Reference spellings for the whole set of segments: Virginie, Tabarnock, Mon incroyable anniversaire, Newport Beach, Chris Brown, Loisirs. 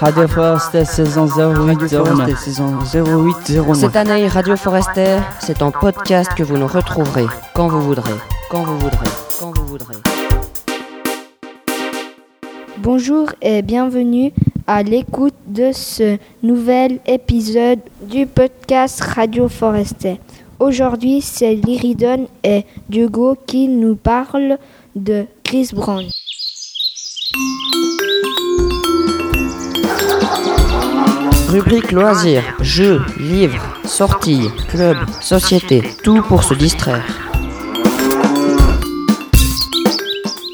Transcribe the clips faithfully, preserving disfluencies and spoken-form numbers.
Radio Forestier saison zéro huit zéro neuf. Cette année, Radio Forestier, c'est en podcast que vous nous retrouverez quand vous voudrez, quand vous voudrez, quand vous voudrez. Bonjour et bienvenue à l'écoute de ce nouvel épisode du podcast Radio Forestier. Aujourd'hui, c'est Liridon et Diogo qui nous parlent de Chris Brown. Rubrique loisirs, jeux, livres, sorties, clubs, sociétés, tout pour se distraire.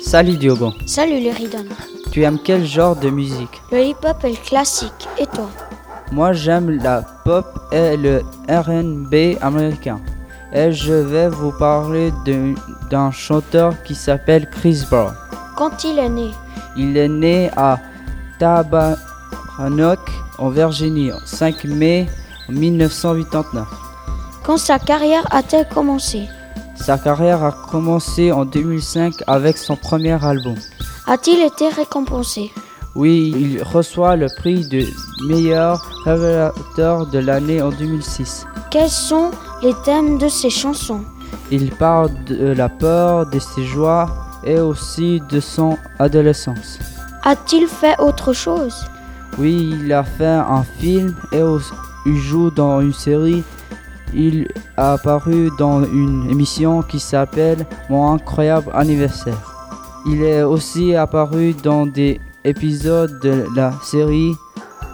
Salut Diogo. Salut Liridon. Tu aimes quel genre de musique? Le hip-hop est le classique, et toi? Moi j'aime la pop et le R and B américain. Et je vais vous parler d'un, d'un chanteur qui s'appelle Chris Brown. Quand il est né? Il est né à Tabarnock, en Virginie, le cinq mai dix-neuf cent quatre-vingt-dix-neuf. Quand sa carrière a-t-elle commencé? Sa carrière a commencé en deux mille cinq avec son premier album. A-t-il été récompensé? Oui, il reçoit le prix de meilleur révélateur de l'année en deux mille six. Quels sont les thèmes de ses chansons? Il parle de la peur, de ses joies et aussi de son adolescence. A-t-il fait autre chose? Oui, il a fait un film et il joue dans une série. Il a apparu dans une émission qui s'appelle Mon incroyable anniversaire. Il est aussi apparu dans des épisodes de la série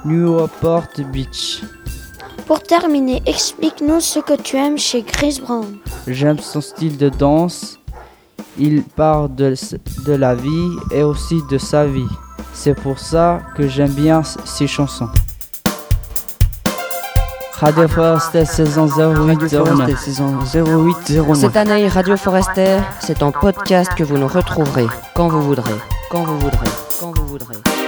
Newport Beach. Pour terminer, explique-nous ce que tu aimes chez Chris Brown. J'aime son style de danse. Il parle de, de la vie et aussi de sa vie. C'est pour ça que j'aime bien ses chansons. Radio Forestier saison zéro huit zéro neuf. Cette année, Radio Forestier, c'est en podcast que vous nous retrouverez quand vous voudrez, quand vous voudrez, quand vous voudrez.